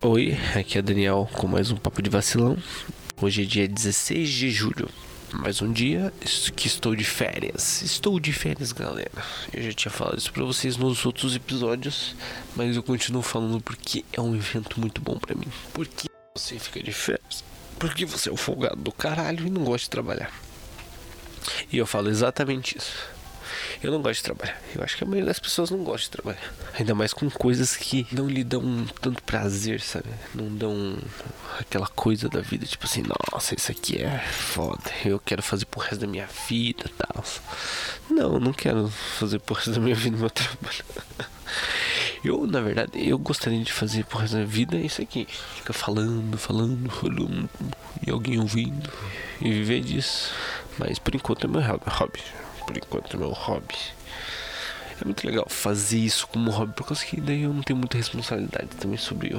Oi, aqui é Daniel com mais um Papo de Vacilão. Hoje é dia 16 de julho, mais um dia que estou de férias. Estou de férias, galera. Eu já tinha falado isso pra vocês nos outros episódios, mas eu continuo falando porque é um evento muito bom pra mim. Porque você fica de férias? Porque você é um folgado do caralho e não gosta de trabalhar. E eu falo exatamente isso. Eu não gosto de trabalhar. Eu acho que a maioria das pessoas não gosta de trabalhar. Ainda mais com coisas que não lhe dão tanto prazer, sabe? Não dão aquela coisa da vida, tipo assim, nossa, isso aqui é foda, eu quero fazer pro resto da minha vida e tal. Não quero fazer pro resto da minha vida meu trabalho. Na verdade, eu gostaria de fazer pro resto da minha vida isso aqui. Ficar falando, e alguém ouvindo, e viver disso. Mas por enquanto é meu hobby. É muito legal fazer isso como hobby, por causa que daí eu não tenho muita responsabilidade também sobre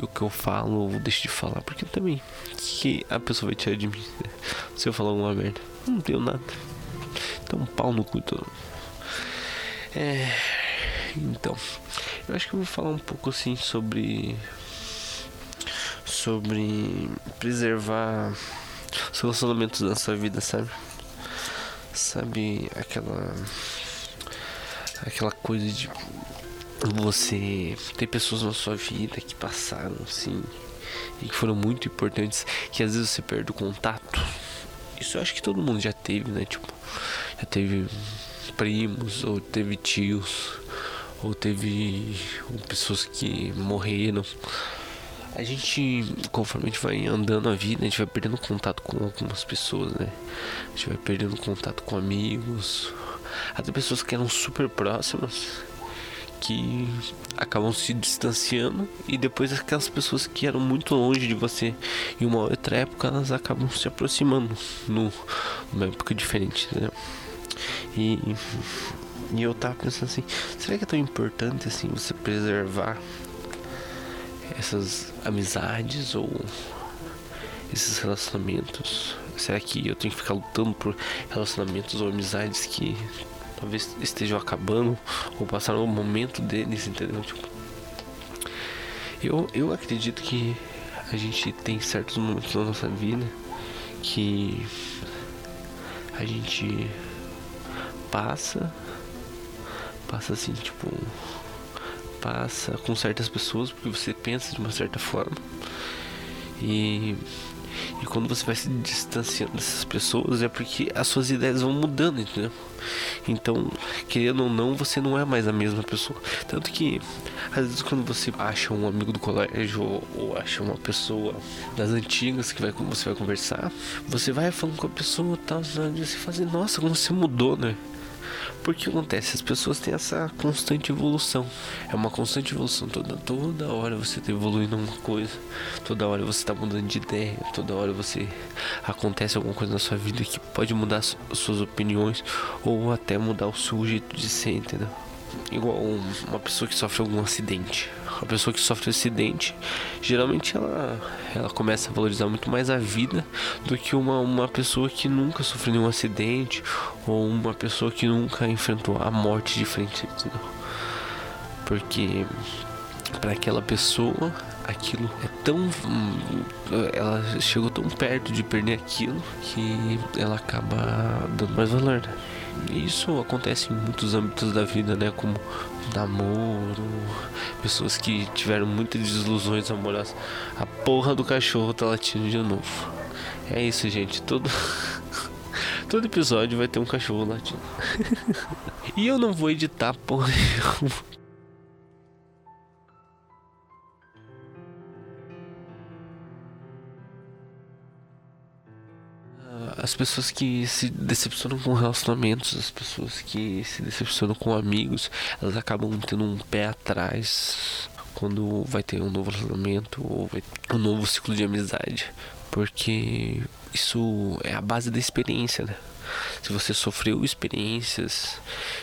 o que eu falo ou deixo de falar, porque também que a pessoa vai tirar de mim, né? Se eu falar alguma merda, não tenho nada, então um pau no cu todo. Então eu acho que eu vou falar um pouco assim sobre preservar os relacionamentos da sua vida, sabe, aquela coisa de você ter pessoas na sua vida que passaram assim e que foram muito importantes, que às vezes você perde o contato. Isso eu acho que todo mundo já teve, né? Tipo, já teve primos, ou teve tios, ou teve pessoas que morreram. A gente, conforme a gente vai andando a vida, a gente vai perdendo contato com algumas pessoas, né? A gente vai perdendo contato com amigos, até pessoas que eram super próximas, que acabam se distanciando, e depois aquelas pessoas que eram muito longe de você em uma outra época, elas acabam se aproximando numa época diferente, né? E eu tava pensando assim, será que é tão importante assim você preservar essas amizades ou esses relacionamentos? Será que eu tenho que ficar lutando por relacionamentos ou amizades que talvez estejam acabando ou passaram o momento deles, entendeu? Tipo, eu acredito que a gente tem certos momentos na nossa vida que a gente passa assim, tipo, passa com certas pessoas porque você pensa de uma certa forma, e quando você vai se distanciando dessas pessoas é porque as suas ideias vão mudando, entendeu? Então, querendo ou não, você não é mais a mesma pessoa. Tanto que, às vezes, quando você acha um amigo do colégio ou acha uma pessoa das antigas que você vai conversar, você vai falando com a pessoa e tal, e você fala, nossa, como você mudou, né? Porque acontece, as pessoas têm essa constante evolução. É uma constante evolução, toda hora você tá evoluindo uma coisa, toda hora você tá mudando de ideia, toda hora você acontece alguma coisa na sua vida que pode mudar as suas opiniões ou até mudar o seu jeito de ser, entendeu? Igual uma pessoa que sofre algum acidente. A pessoa que sofre acidente, geralmente ela começa a valorizar muito mais a vida do que uma pessoa que nunca sofreu nenhum acidente, ou uma pessoa que nunca enfrentou a morte de frente, entendeu? Porque para aquela pessoa aquilo é tão, ela chegou tão perto de perder aquilo que ela acaba dando mais valor, né? Isso acontece em muitos âmbitos da vida, né? Como namoro, pessoas que tiveram muitas desilusões amorosas. A porra do cachorro tá latindo de novo. É isso, gente. Todo episódio vai ter um cachorro latindo. E eu não vou editar porra nenhuma. As pessoas que se decepcionam com relacionamentos, as pessoas que se decepcionam com amigos, elas acabam tendo um pé atrás quando vai ter um novo relacionamento ou vai ter um novo ciclo de amizade. Porque isso é a base da experiência, né? Se você sofreu experiências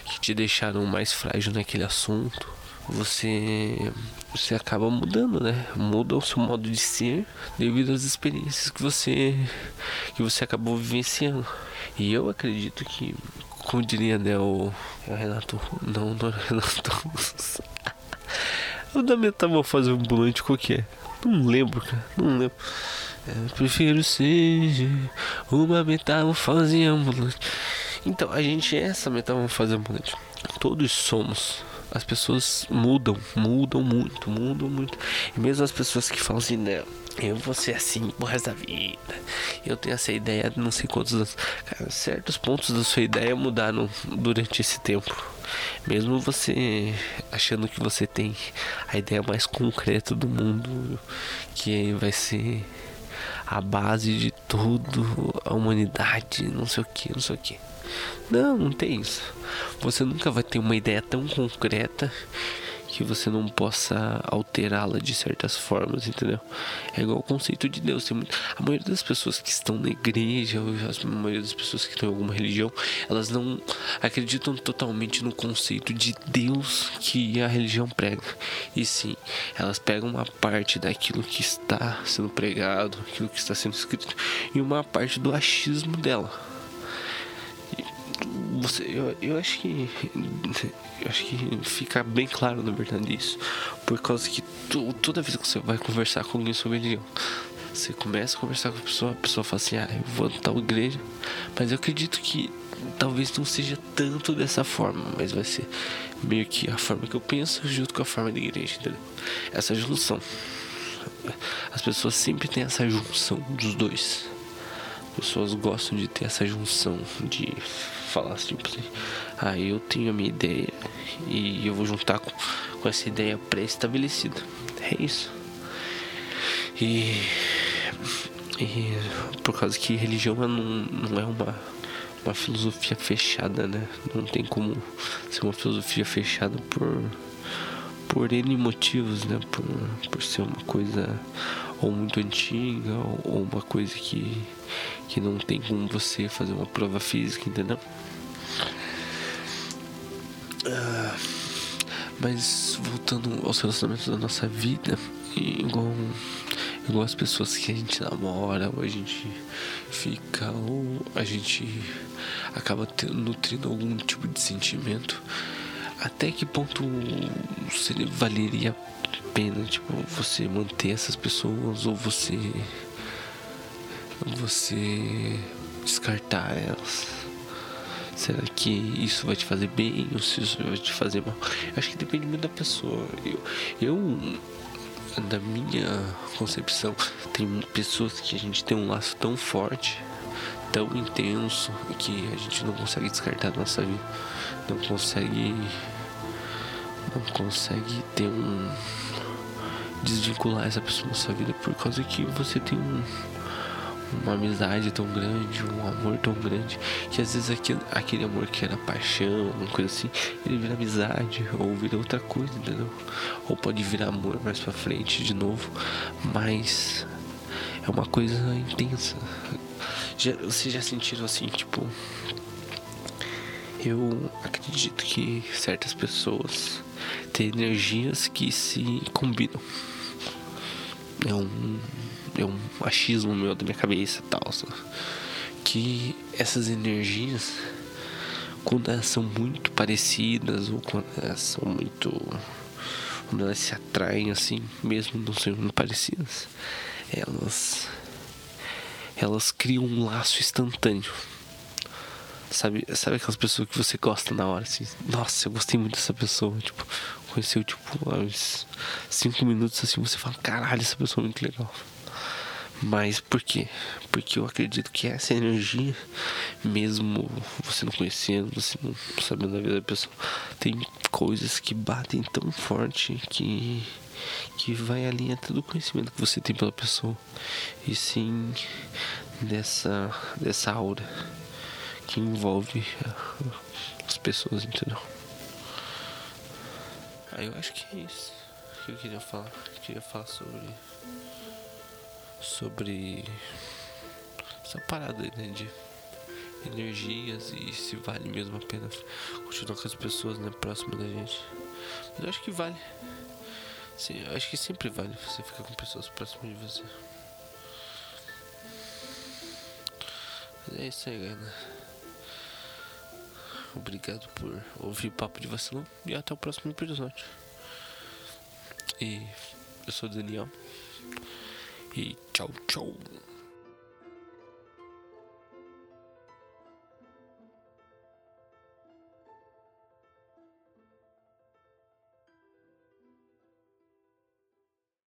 que te deixaram mais frágil naquele assunto, você acaba mudando, né? Muda o seu modo de ser devido às experiências que você acabou vivenciando. E eu acredito que, como diria, né, o Renato... Não, não é o Renato... O da metamorfose ambulante qual que é? Não lembro, cara. Não lembro. Eu prefiro ser uma metamorfose ambulante. Então, a gente é essa metamorfose ambulante. Todos somos. As pessoas mudam muito. E mesmo as pessoas que falam assim, né? Eu vou ser assim pro resto da vida. Eu tenho essa ideia de não sei quantos anos. Cara, certos pontos da sua ideia mudaram durante esse tempo. Mesmo você achando que você tem a ideia mais concreta do mundo, que vai ser a base de tudo, a humanidade, não sei o que. Não tem isso. Você nunca vai ter uma ideia tão concreta que você não possa alterá-la de certas formas, entendeu? É igual o conceito de Deus. A maioria das pessoas que estão na igreja, a maioria das pessoas que estão em alguma religião, elas não acreditam totalmente no conceito de Deus que a religião prega. E sim, elas pegam uma parte daquilo que está sendo pregado, aquilo que está sendo escrito, e uma parte do achismo dela. Eu acho que fica bem claro, na verdade, isso. Por causa que toda vez que você vai conversar com alguém sobre religião, você começa a conversar com a pessoa fala assim, eu vou na tal igreja, mas eu acredito que talvez não seja tanto dessa forma, mas vai ser meio que a forma que eu penso junto com a forma da igreja, entendeu? Essa junção. As pessoas sempre têm essa junção dos dois. Pessoas gostam de ter essa junção, de falar tipo assim, eu tenho a minha ideia e eu vou juntar com essa ideia pré-estabelecida. É isso. E por causa que religião não é uma filosofia fechada, né? Não tem como ser uma filosofia fechada por N motivos, né? Por ser uma coisa ou muito antiga, ou uma coisa que não tem como você fazer uma prova física, entendeu? Mas voltando aos relacionamentos da nossa vida, igual as pessoas que a gente namora, ou a gente fica, ou a gente acaba nutrindo algum tipo de sentimento, até que ponto valeria a pena, tipo, você manter essas pessoas ou você descartar elas? Será que isso vai te fazer bem ou se isso vai te fazer mal? Acho que depende muito da pessoa. Eu da minha concepção, tem pessoas que a gente tem um laço tão forte, tão intenso, que a gente não consegue descartar da nossa vida. Não consegue ter desvincular essa pessoa da nossa vida, por causa que você tem uma amizade tão grande, um amor tão grande, que às vezes aquele amor que era paixão, uma coisa assim, ele vira amizade, ou vira outra coisa, entendeu? Ou pode virar amor mais pra frente de novo, mas é uma coisa intensa. Vocês já sentiram assim, tipo, eu acredito que certas pessoas têm energias que se combinam. É um achismo meu da minha cabeça e tal, sabe? Que essas energias, quando elas são muito parecidas, ou quando elas são muito, quando elas se atraem assim, mesmo não sendo parecidas, elas criam um laço instantâneo. Sabe aquelas pessoas que você gosta na hora, assim, nossa, eu gostei muito dessa pessoa, tipo, conheceu, tipo, há uns 5 minutos, assim, você fala, caralho, essa pessoa é muito legal. Mas por quê? Porque eu acredito que essa energia, mesmo você não conhecendo, você não sabendo da vida da pessoa, tem coisas que batem tão forte que vai além até do conhecimento que você tem pela pessoa, e sim dessa aura que envolve as pessoas, entendeu? Eu acho que é isso que eu queria falar. Eu queria falar sobre essa parada, né, de energias, e se vale mesmo a pena continuar com as pessoas, né, próximas da gente. Mas eu acho que vale. Sim, eu acho que sempre vale você ficar com pessoas próximas de você. Mas é isso aí, galera. Obrigado por ouvir o Papo de Vacilão e até o próximo episódio. E eu sou o Daniel. E tchau, tchau.